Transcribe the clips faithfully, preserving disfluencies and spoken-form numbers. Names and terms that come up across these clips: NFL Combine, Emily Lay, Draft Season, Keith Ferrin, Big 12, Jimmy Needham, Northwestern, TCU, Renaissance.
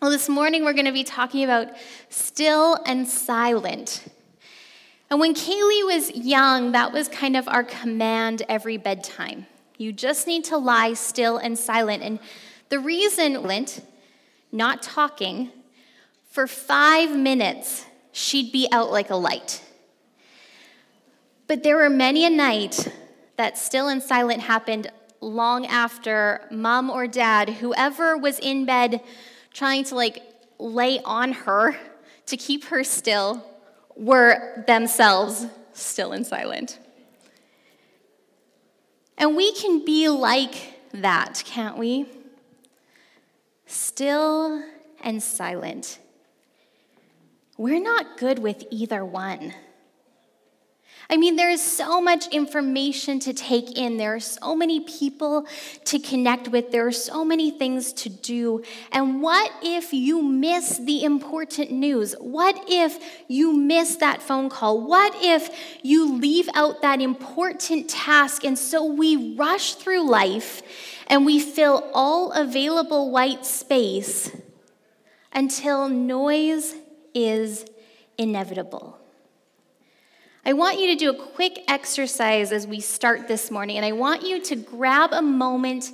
Well, this morning we're going to be talking about still and silent. And when Kaylee was young, that was kind of our command every bedtime. You just need to lie still and silent. And the reason, not talking, for five minutes, she'd be out like a light. But there were many a night that still and silent happened long after mom or dad, whoever was in bed trying to like lay on her to keep her still, were themselves still and silent. And we can be like that, can't we? Still and silent. We're not good with either one. I mean, there is so much information to take in. There are so many people to connect with. There are so many things to do. And what if you miss the important news? What if you miss that phone call? What if you leave out that important task? And so we rush through life and we fill all available white space until noise is inevitable. I want you to do a quick exercise as we start this morning, and I want you to grab a moment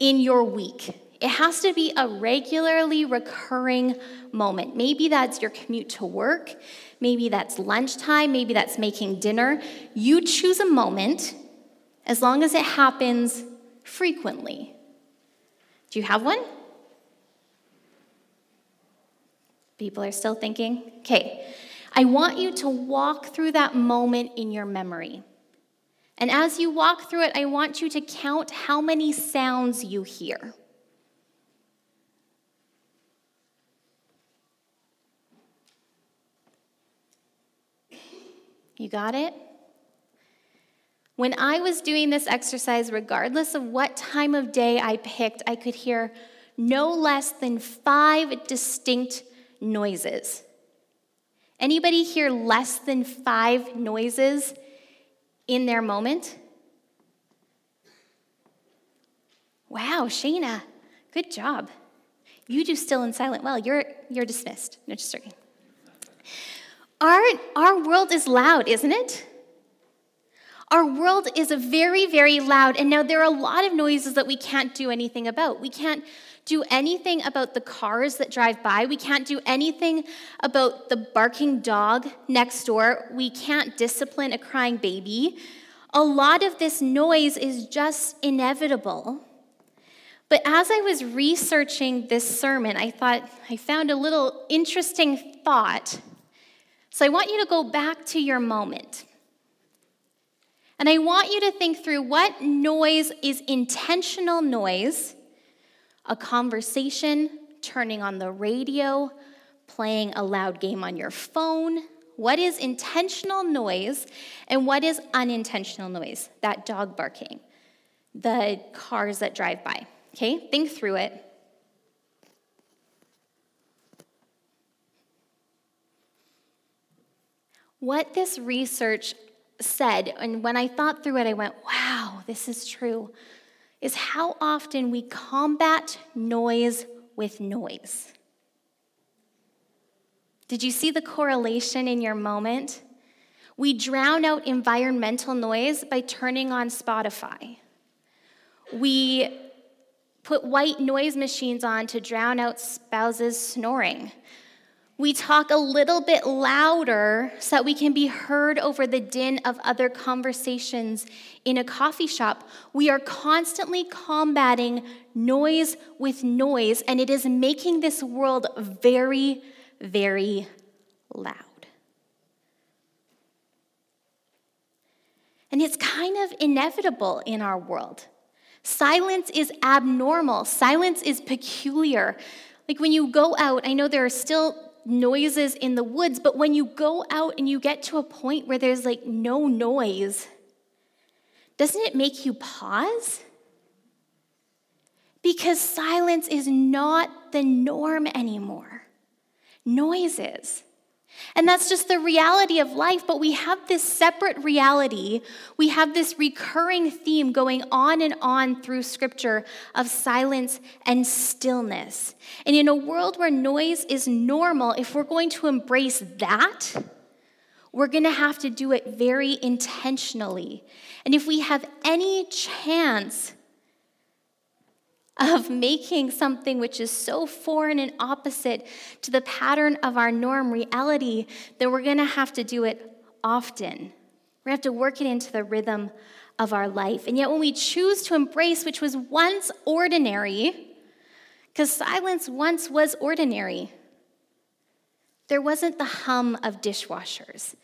in your week. It has to be a regularly recurring moment. Maybe that's your commute to work. Maybe that's lunchtime. Maybe that's making dinner. You choose a moment as long as it happens frequently. Do you have one? People are still thinking. Okay. I want you to walk through that moment in your memory. And as you walk through it, I want you to count how many sounds you hear. You got it? When I was doing this exercise, regardless of what time of day I picked, I could hear no less than five distinct noises. Anybody hear less than five noises in their moment? Wow, Shayna, good job. You do still and silent well. You're you're dismissed. No, just joking. Our, our world is loud, isn't it? Our world is very, very loud. And now there are a lot of noises that we can't do anything about. We can't do anything about the cars that drive by. We can't do anything about the barking dog next door. We can't discipline a crying baby. A lot of this noise is just inevitable. But as I was researching this sermon, I thought I found a little interesting thought. So I want you to go back to your moment. And I want you to think through what noise is intentional noise. A conversation, turning on the radio, playing a loud game on your phone. What is intentional noise and what is unintentional noise? That dog barking, the cars that drive by. Okay, think through it. What this research said, and when I thought through it, I went, wow, this is true. Is how often we combat noise with noise. Did you see the correlation in your moment? We drown out environmental noise by turning on Spotify. We put white noise machines on to drown out spouses snoring. We talk a little bit louder so that we can be heard over the din of other conversations in a coffee shop. We are constantly combating noise with noise, and it is making this world very, very loud. And it's kind of inevitable in our world. Silence is abnormal. Silence is peculiar. Like when you go out, I know there are still noises in the woods, but when you go out and you get to a point where there's like no noise, doesn't it make you pause? Because silence is not the norm anymore. Noise is. And that's just the reality of life, but we have this separate reality. We have this recurring theme going on and on through Scripture of silence and stillness. And in a world where noise is normal, if we're going to embrace that, we're going to have to do it very intentionally. And if we have any chance of making something which is so foreign and opposite to the pattern of our norm reality, that we're going to have to do it often. We're going to have to work it into the rhythm of our life. And yet when we choose to embrace which was once ordinary, because silence once was ordinary, there wasn't the hum of dishwashers.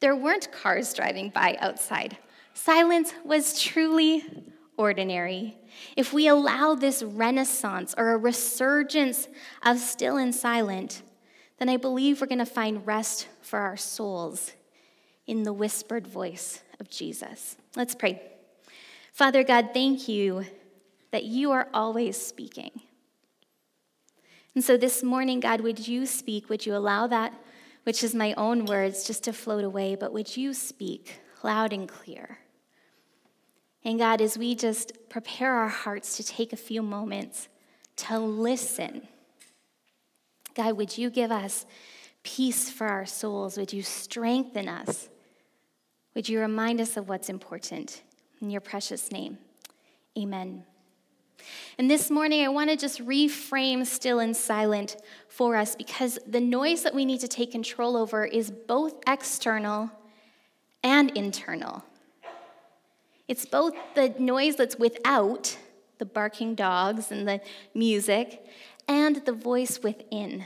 There weren't cars driving by outside. Silence was truly ordinary. If we allow this renaissance or a resurgence of still and silent, then I believe we're going to find rest for our souls in the whispered voice of Jesus. Let's pray. Father God, thank you that you are always speaking. And so this morning, God, would you speak? Would you allow that, which is my own words, just to float away, but would you speak loud and clear? And God, as we just prepare our hearts to take a few moments to listen, God, would you give us peace for our souls? Would you strengthen us? Would you remind us of what's important? In your precious name, amen. And this morning, I want to just reframe still and silent for us, because the noise that we need to take control over is both external and internal. It's both the noise that's without, the barking dogs and the music, and the voice within.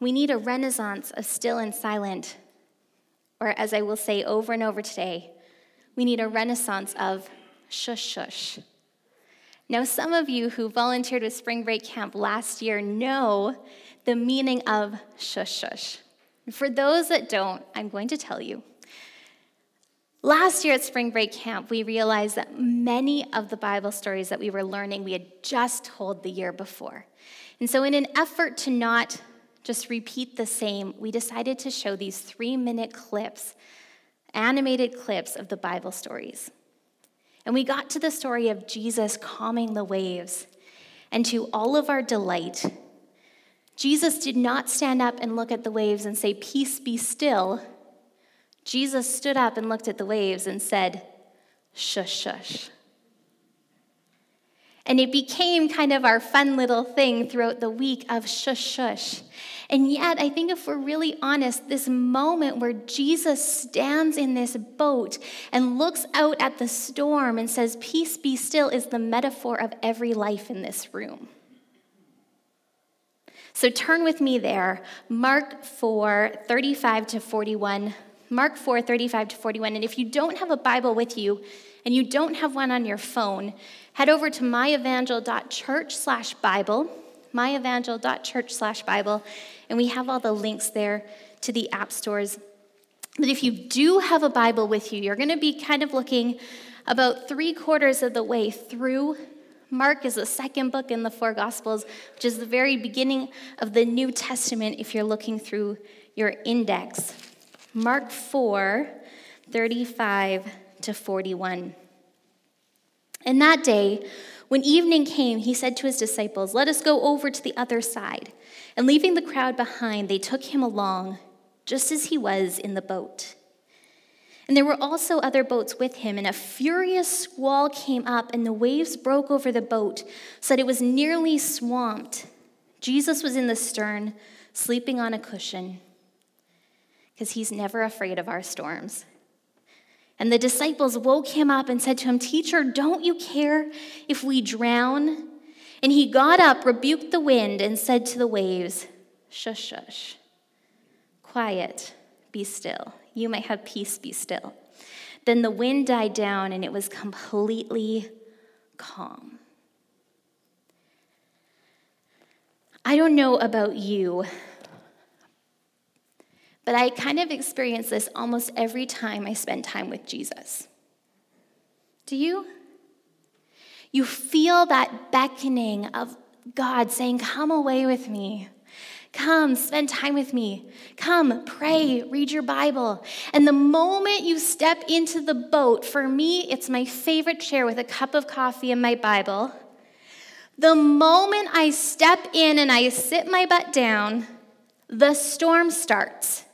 We need a renaissance of still and silent, or as I will say over and over today, we need a renaissance of shush, shush. Now, some of you who volunteered with Spring Break Camp last year know the meaning of shush, shush. For those that don't, I'm going to tell you. Last year at Spring Break Camp, we realized that many of the Bible stories that we were learning, we had just told the year before. And so in an effort to not just repeat the same, we decided to show these three-minute clips, animated clips of the Bible stories. And we got to the story of Jesus calming the waves. And to all of our delight, Jesus did not stand up and look at the waves and say, "Peace, be still." Jesus stood up and looked at the waves and said, "Shush, shush." And it became kind of our fun little thing throughout the week of shush, shush. And yet, I think if we're really honest, this moment where Jesus stands in this boat and looks out at the storm and says, "Peace, be still," is the metaphor of every life in this room. So turn with me there, Mark four, thirty-five to forty-one. Mark four, thirty-five to forty-one. And if you don't have a Bible with you and you don't have one on your phone, head over to myevangel.church slash Bible, myevangel.church slash Bible, and we have all the links there to the app stores. But if you do have a Bible with you, you're going to be kind of looking about three quarters of the way through. Mark is the second book in the four Gospels, which is the very beginning of the New Testament if you're looking through your index. Mark four, thirty-five to forty-one. And that day, when evening came, he said to his disciples, "Let us go over to the other side." And leaving the crowd behind, they took him along, just as he was in the boat. And there were also other boats with him, and a furious squall came up, and the waves broke over the boat, so that it was nearly swamped. Jesus was in the stern, sleeping on a cushion, because he's never afraid of our storms. And the disciples woke him up and said to him, "Teacher, don't you care if we drown?" And he got up, rebuked the wind, and said to the waves, "Shush, shush, quiet, be still. You may have peace, be still." Then the wind died down and it was completely calm. I don't know about you, but I kind of experience this almost every time I spend time with Jesus. Do you? You feel that beckoning of God saying, "Come away with me. Come, spend time with me. Come, pray, read your Bible. And the moment you step into the boat, for me, it's my favorite chair with a cup of coffee and my Bible. The moment I step in and I sit my butt down, the storm starts,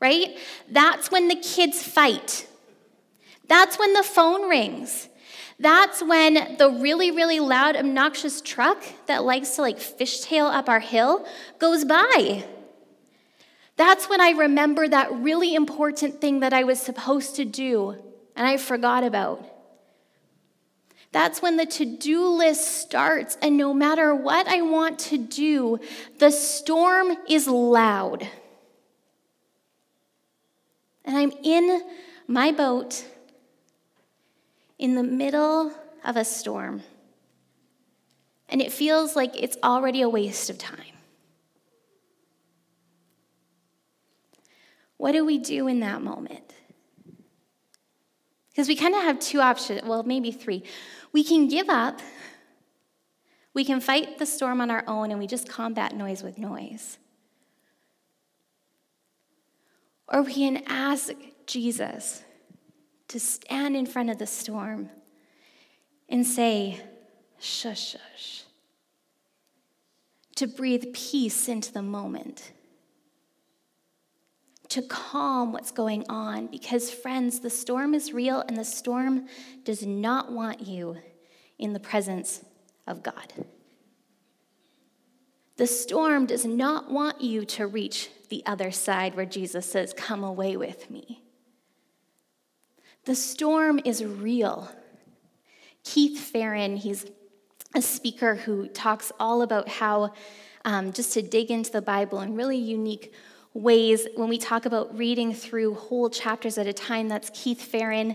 right? That's when the kids fight. That's when the phone rings. That's when the really, really loud, obnoxious truck that likes to like fishtail up our hill goes by. That's when I remember that really important thing that I was supposed to do and I forgot about. That's when the to-do list starts, and no matter what I want to do, the storm is loud. And I'm in my boat in the middle of a storm, and it feels like it's already a waste of time. What do we do in that moment? Because we kind of have two options, well, maybe three. We can give up. We can fight the storm on our own, and we just combat noise with noise. Or we can ask Jesus to stand in front of the storm and say, shush, shush, to breathe peace into the moment, to calm what's going on, because friends, the storm is real and the storm does not want you in the presence of God. The storm does not want you to reach the other side where Jesus says, come away with me. The storm is real. Keith Ferrin, he's a speaker who talks all about how um, just to dig into the Bible in really unique ways. When we talk about reading through whole chapters at a time, that's Keith Ferrin.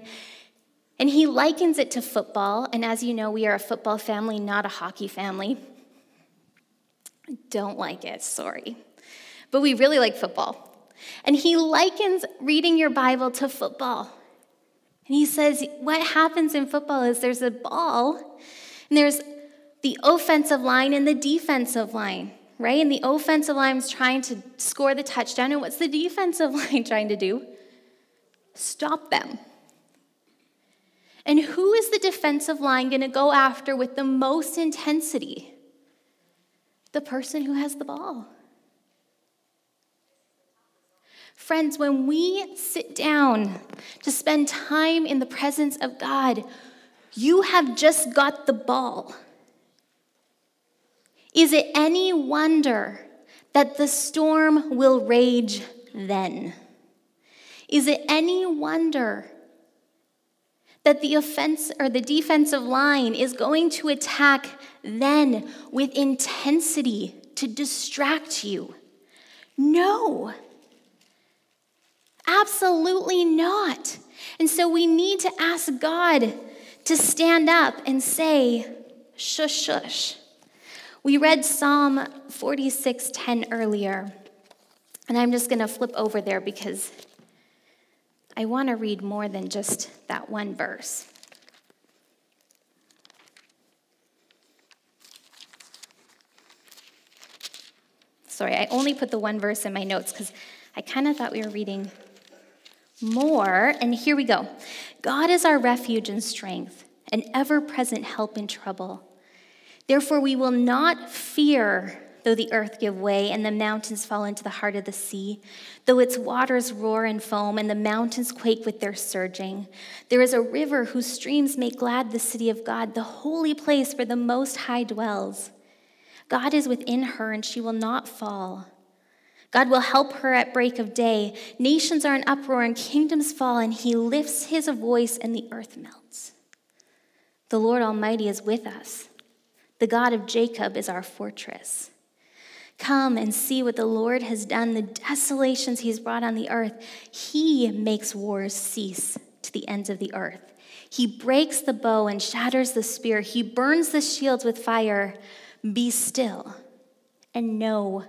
And he likens it to football. And as you know, we are a football family, not a hockey family. I don't like it, sorry. But we really like football. And he likens reading your Bible to football. And he says what happens in football is there's a ball, and there's the offensive line and the defensive line, right? And the offensive line is trying to score the touchdown, and what's the defensive line trying to do? Stop them. And who is the defensive line going to go after with the most intensity? The person who has the ball. Friends, when we sit down to spend time in the presence of God, you have just got the ball. Is it any wonder that the storm will rage then? Is it any wonder that the offense or the defensive line is going to attack then with intensity to distract you? No. Absolutely not. And so we need to ask God to stand up and say, shush, shush. We read Psalm forty-six ten earlier, and I'm just going to flip over there because I want to read more than just that one verse. Sorry, I only put the one verse in my notes because I kind of thought we were reading more, and here we go. God is our refuge and strength, an ever-present help in trouble. Therefore we will not fear, though the earth give way and the mountains fall into the heart of the sea, though its waters roar and foam and the mountains quake with their surging. There is a river whose streams make glad the city of God, the holy place where the Most High dwells. God is within her, and she will not fall. God will help her at break of day. Nations are in uproar and kingdoms fall, and he lifts his voice and the earth melts. The Lord Almighty is with us. The God of Jacob is our fortress. Come and see what the Lord has done, the desolations he has brought on the earth. He makes wars cease to the ends of the earth. He breaks the bow and shatters the spear. He burns the shields with fire. Be still and know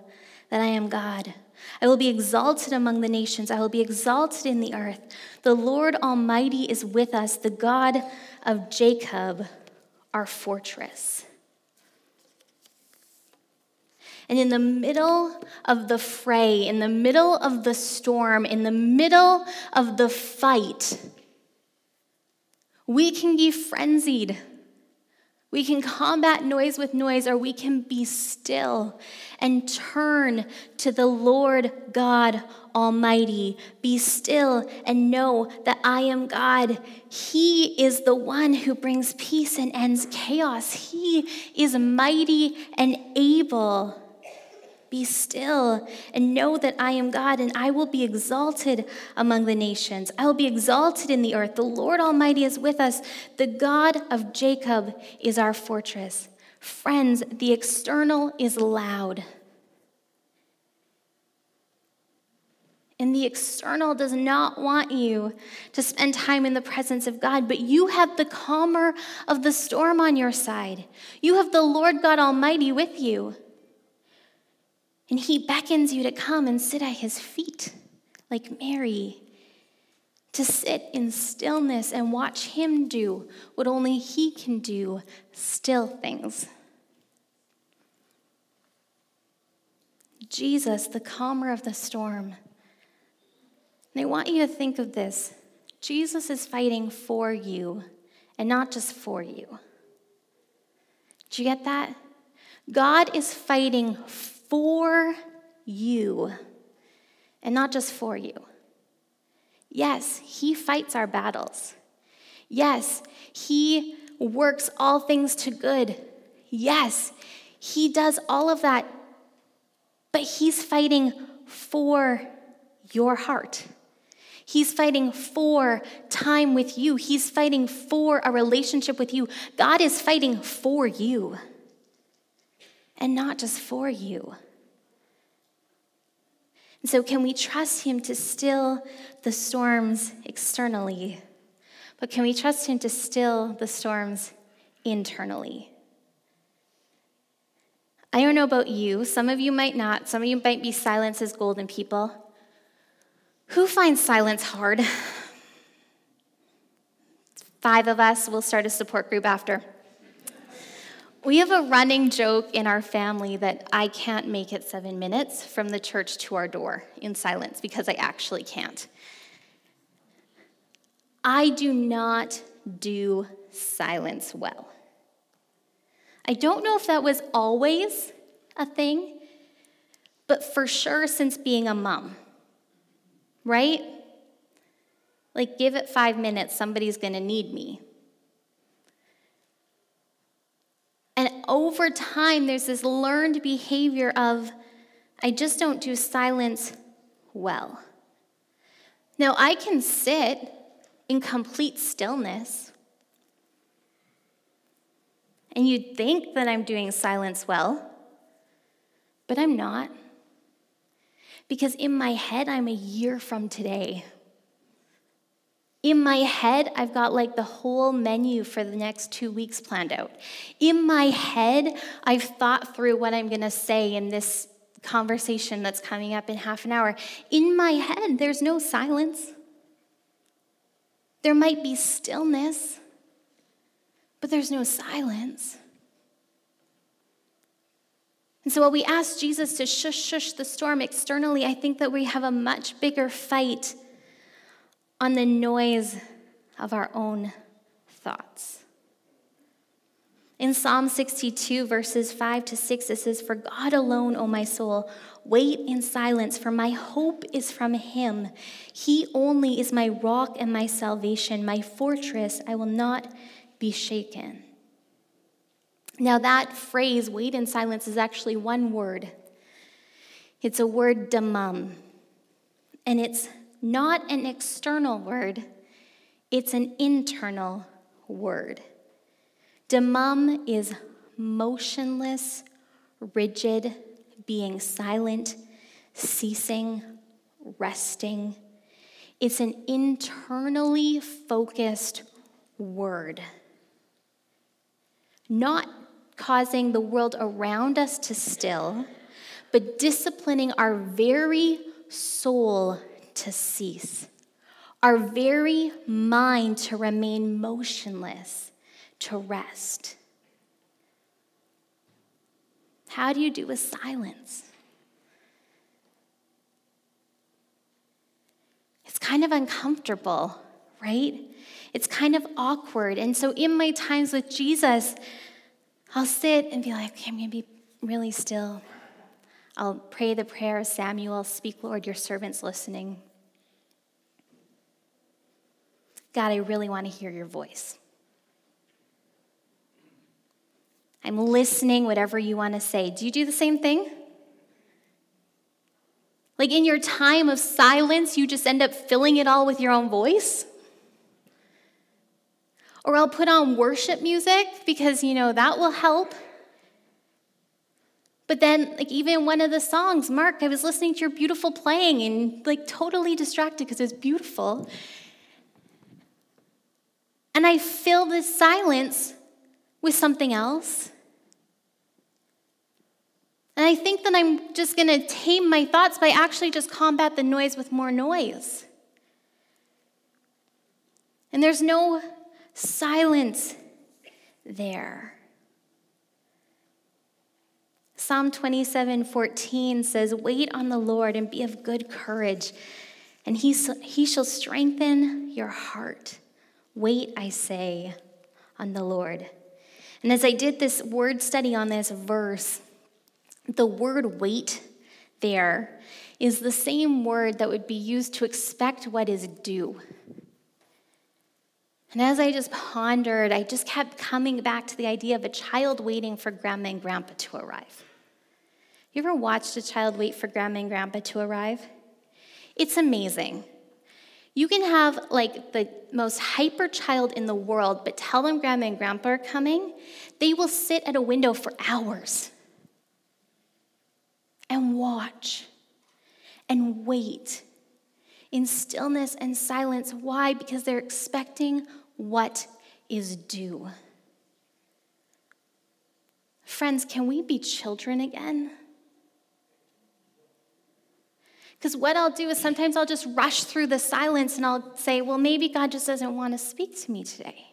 that I am God. I will be exalted among the nations. I will be exalted in the earth. The Lord Almighty is with us, the God of Jacob, our fortress. And in the middle of the fray, in the middle of the storm, in the middle of the fight, we can be frenzied. We can combat noise with noise, or we can be still and turn to the Lord God Almighty. Be still and know that I am God. He is the one who brings peace and ends chaos. He is mighty and able. Be still and know that I am God, and I will be exalted among the nations. I will be exalted in the earth. The Lord Almighty is with us. The God of Jacob is our fortress. Friends, the external is loud. And the external does not want you to spend time in the presence of God, but you have the calmer of the storm on your side. You have the Lord God Almighty with you. And he beckons you to come and sit at his feet, like Mary, to sit in stillness and watch him do what only he can do, still things. Jesus, the calmer of the storm. And I want you to think of this. Jesus is fighting for you and not just for you. Did you get that? God is fighting for For you, and not just for you. Yes, he fights our battles. Yes, he works all things to good. Yes, he does all of that, but he's fighting for your heart. He's fighting for time with you. He's fighting for a relationship with you. God is fighting for you. And not just for you. And so can we trust him to still the storms externally? But can we trust him to still the storms internally? I don't know about you. Some of you might not. Some of you might be silence is golden people. Who finds silence hard? Five of us will start a support group after. We have a running joke in our family that I can't make it seven minutes from the church to our door in silence because I actually can't. I do not do silence well. I don't know if that was always a thing, but for sure since being a mom, right? Like give it five minutes, somebody's gonna need me. And over time, there's this learned behavior of, I just don't do silence well. Now, I can sit in complete stillness, and you'd think that I'm doing silence well, but I'm not. Because in my head, I'm a year from today. In my head, I've got like the whole menu for the next two weeks planned out. In my head, I've thought through what I'm gonna say in this conversation that's coming up in half an hour. In my head, there's no silence. There might be stillness, but there's no silence. And so while we ask Jesus to shush, shush the storm externally, I think that we have a much bigger fight on the noise of our own thoughts. In Psalm sixty-two, verses five to six, it says, "For God alone, O my soul, wait in silence, for my hope is from him. He only is my rock and my salvation, my fortress. I will not be shaken." Now that phrase, wait in silence, is actually one word. It's a word, damam, and it's not an external word, it's an internal word. Damam is motionless, rigid, being silent, ceasing, resting. It's an internally focused word. Not causing the world around us to still, but disciplining our very soul to cease, our very mind to remain motionless, to rest. How do you do with silence? It's kind of uncomfortable, right? It's kind of awkward. And so in my times with Jesus, I'll sit and be like, okay, I'm going to be really still. I'll pray the prayer of Samuel, speak, Lord, your servant's listening. God, I really want to hear your voice. I'm listening, whatever you want to say. Do you do the same thing? Like in your time of silence, you just end up filling it all with your own voice? Or I'll put on worship music because, you know, that will help. But then, like, even one of the songs, Mark, I was listening to your beautiful playing and, like, totally distracted because it was beautiful. And I fill this silence with something else. And I think that I'm just going to tame my thoughts by actually just combat the noise with more noise. And there's no silence there. Psalm twenty-seven fourteen says, wait on the Lord and be of good courage, and he, he shall strengthen your heart. Wait, I say, on the Lord. And as I did this word study on this verse, the word wait there is the same word that would be used to expect what is due. And as I just pondered, I just kept coming back to the idea of a child waiting for grandma and grandpa to arrive. You ever watched a child wait for grandma and grandpa to arrive? It's amazing. You can have like the most hyper child in the world, but tell them grandma and grandpa are coming, they will sit at a window for hours and watch and wait in stillness and silence. Why? Because they're expecting what is due. Friends, can we be children again? Because what I'll do is sometimes I'll just rush through the silence and I'll say, well, maybe God just doesn't want to speak to me today.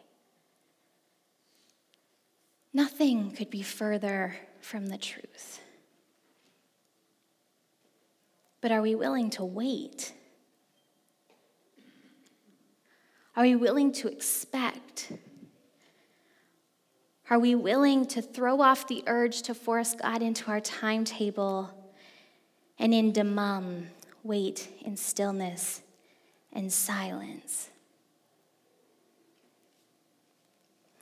Nothing could be further from the truth. But are we willing to wait? Are we willing to expect? Are we willing to throw off the urge to force God into our timetable and in demum wait in stillness and silence?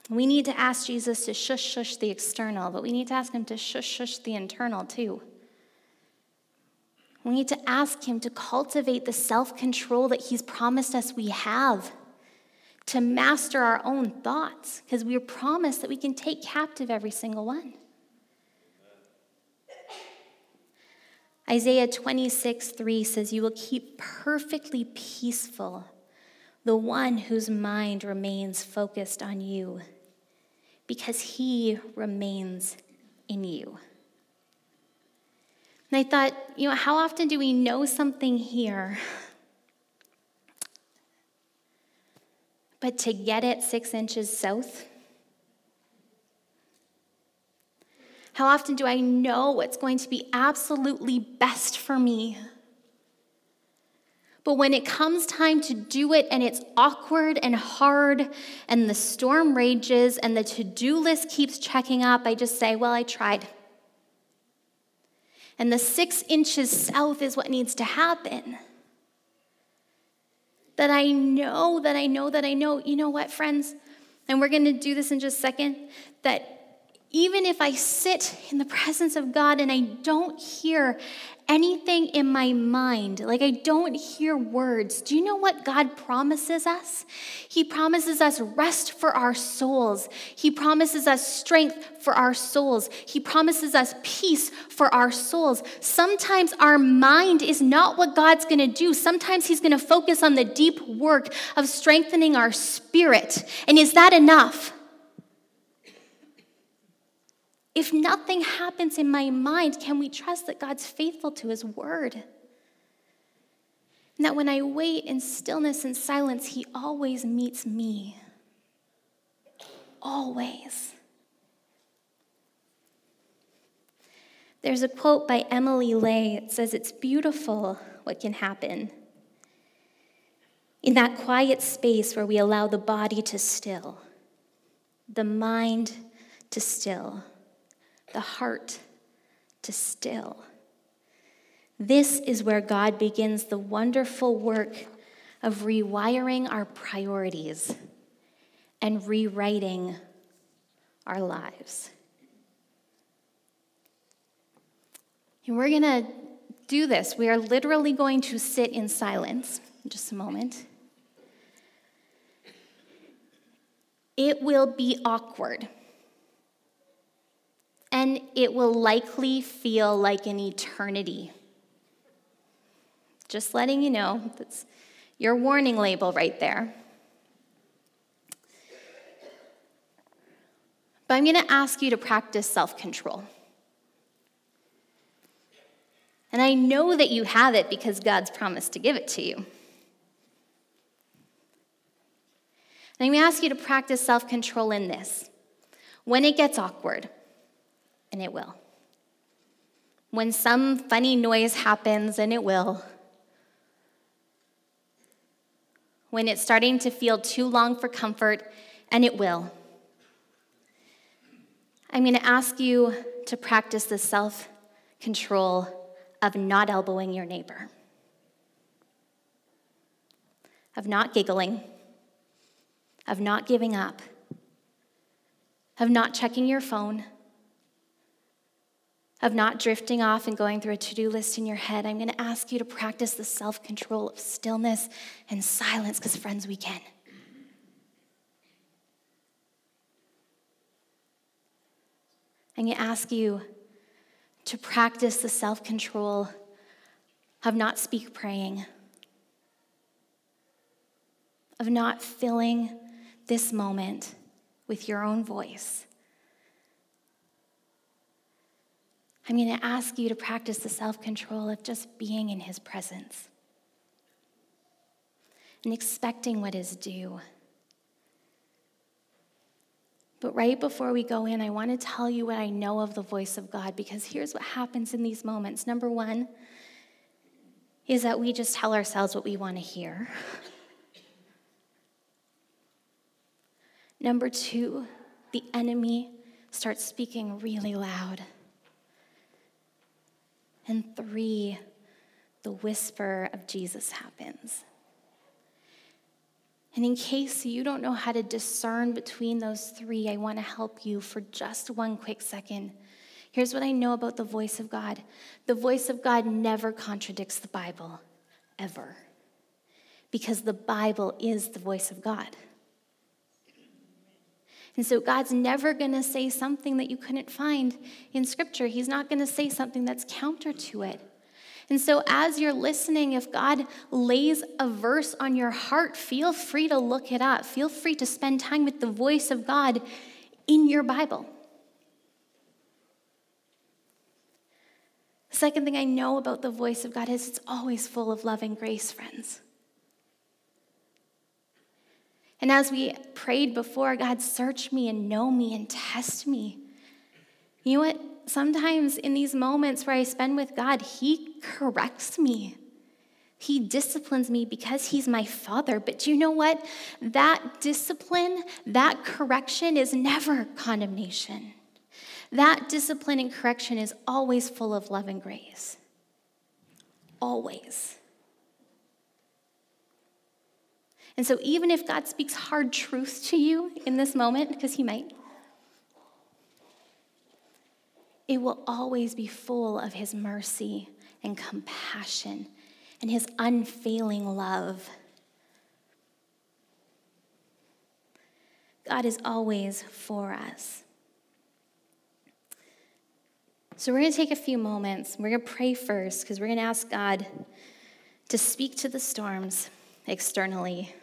We need to ask Jesus to shush, shush the external, but we need to ask him to shush, shush the internal too. We need to ask him to cultivate the self-control that he's promised us we have, to master our own thoughts, because we are promised that we can take captive every single one. Isaiah twenty-six three says, you will keep perfectly peaceful the one whose mind remains focused on you, because he remains in you. And I thought, you know, how often do we know something here? But to get it six inches south? How often do I know what's going to be absolutely best for me? But when it comes time to do it and it's awkward and hard and the storm rages and the to-do list keeps checking up, I just say, well, I tried. And the six inches south is what needs to happen. That I know, that I know, that I know, you know what, friends? And we're going to do this in just a second. That even if I sit in the presence of God and I don't hear anything in my mind, like I don't hear words, do you know what God promises us? He promises us rest for our souls. He promises us strength for our souls. He promises us peace for our souls. Sometimes our mind is not what God's going to do. Sometimes he's going to focus on the deep work of strengthening our spirit. And is that enough? If nothing happens in my mind, can we trust that God's faithful to his word? And that when I wait in stillness and silence, he always meets me. Always. There's a quote by Emily Lay that says, "It's beautiful what can happen in that quiet space where we allow the body to still, the mind to still, the heart to still." This is where God begins the wonderful work of rewiring our priorities and rewriting our lives. And we're going to do this. We are literally going to sit in silence in just a moment. It will be awkward. And it will likely feel like an eternity. Just letting you know, that's your warning label right there. But I'm going to ask you to practice self-control. And I know that you have it because God's promised to give it to you. And I'm going to ask you to practice self-control in this. When it gets awkward, and it will. When some funny noise happens, and it will. When it's starting to feel too long for comfort, and it will. I'm going to ask you to practice the self-control of not elbowing your neighbor, of not giggling, of not giving up, of not checking your phone, of not drifting off and going through a to-do list in your head. I'm going to ask you to practice the self-control of stillness and silence, because, friends, we can. I'm going to ask you to practice the self-control of not speak praying, of not filling this moment with your own voice. I'm going to ask you to practice the self-control of just being in His presence and expecting what is due. But right before we go in, I want to tell you what I know of the voice of God, because here's what happens in these moments. Number one is that we just tell ourselves what we want to hear. Number two, the enemy starts speaking really loud. And three, the whisper of Jesus happens. And in case you don't know how to discern between those three, I want to help you for just one quick second. Here's what I know about the voice of God. The voice of God never contradicts the Bible, ever, because the Bible is the voice of God. And so God's never going to say something that you couldn't find in Scripture. He's not going to say something that's counter to it. And so as you're listening, if God lays a verse on your heart, feel free to look it up. Feel free to spend time with the voice of God in your Bible. The second thing I know about the voice of God is it's always full of love and grace, friends. And as we prayed before, God, search me and know me and test me. You know what? Sometimes in these moments where I spend with God, He corrects me. He disciplines me because He's my Father. But do you know what? That discipline, that correction is never condemnation. That discipline and correction is always full of love and grace. Always. And so even if God speaks hard truth to you in this moment, because He might, it will always be full of His mercy and compassion and His unfailing love. God is always for us. So we're going to take a few moments. We're going to pray first, because we're going to ask God to speak to the storms externally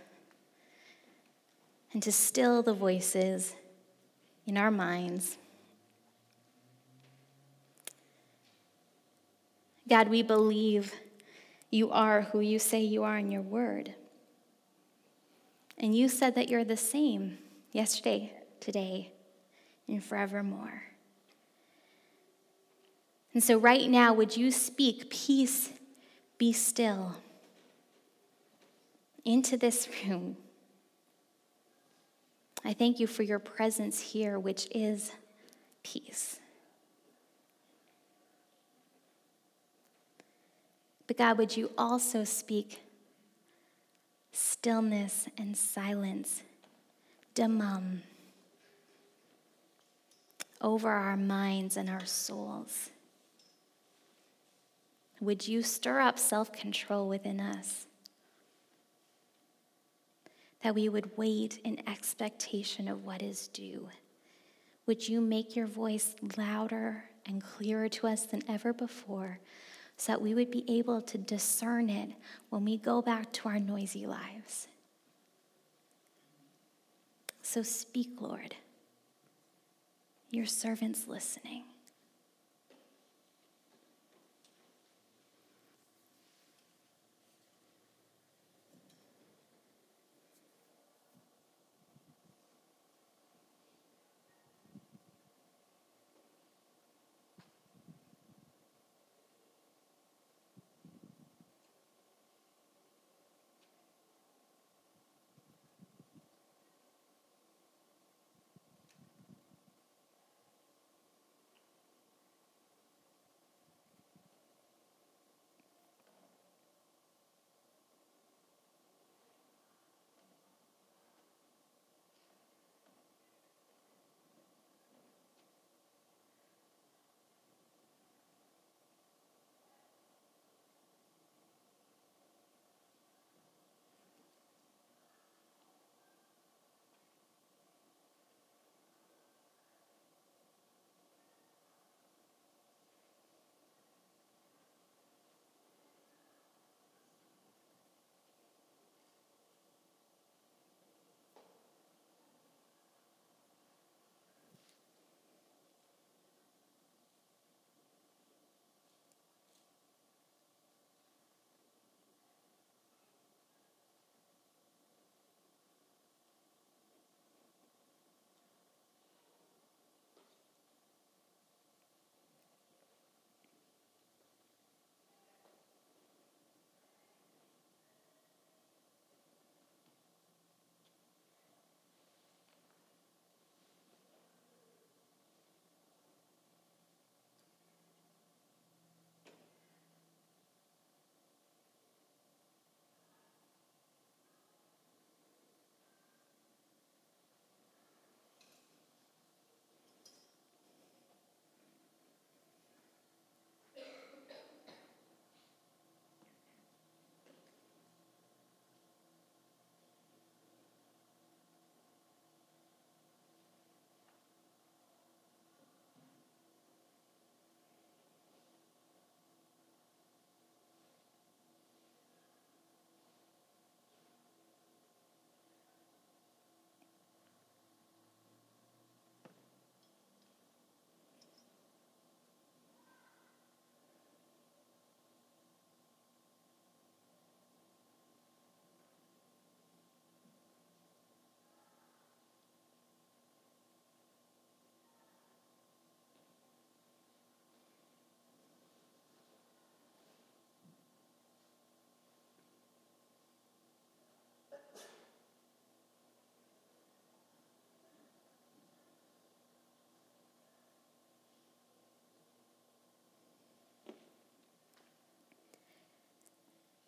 and to still the voices in our minds. God, we believe You are who You say You are in Your word. And You said that You're the same yesterday, today, and forevermore. And so right now, would you speak, peace, be still, into this room. I thank you for your presence here, which is peace. But God, would you also speak stillness and silence, demum, over our minds and our souls? Would you stir up self-control within us, that we would wait in expectation of what is due? Would you make your voice louder and clearer to us than ever before, so that we would be able to discern it when we go back to our noisy lives? So speak, Lord. Your servant's listening.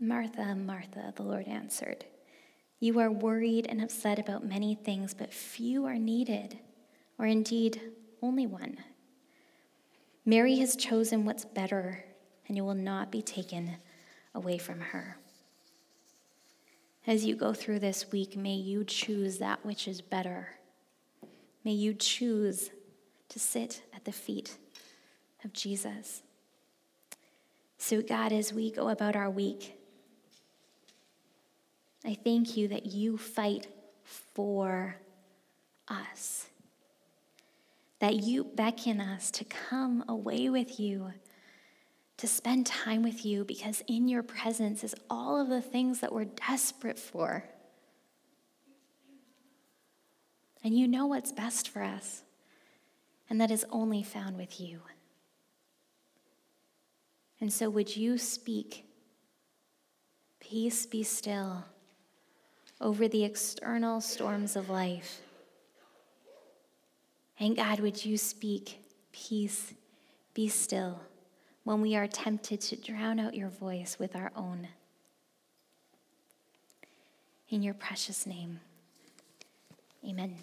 "Martha, Martha," the Lord answered, "you are worried and upset about many things, but few are needed, or indeed only one. Mary has chosen what's better, and you will not be taken away from her." As you go through this week, may you choose that which is better. May you choose to sit at the feet of Jesus. So God, as we go about our week, I thank you that you fight for us, that you beckon us to come away with you, to spend time with you, because in your presence is all of the things that we're desperate for. And you know what's best for us, and that is only found with you. And so would you speak, peace be still, over the external storms of life. And God, would you speak, peace be still, when we are tempted to drown out your voice with our own. In your precious name, amen.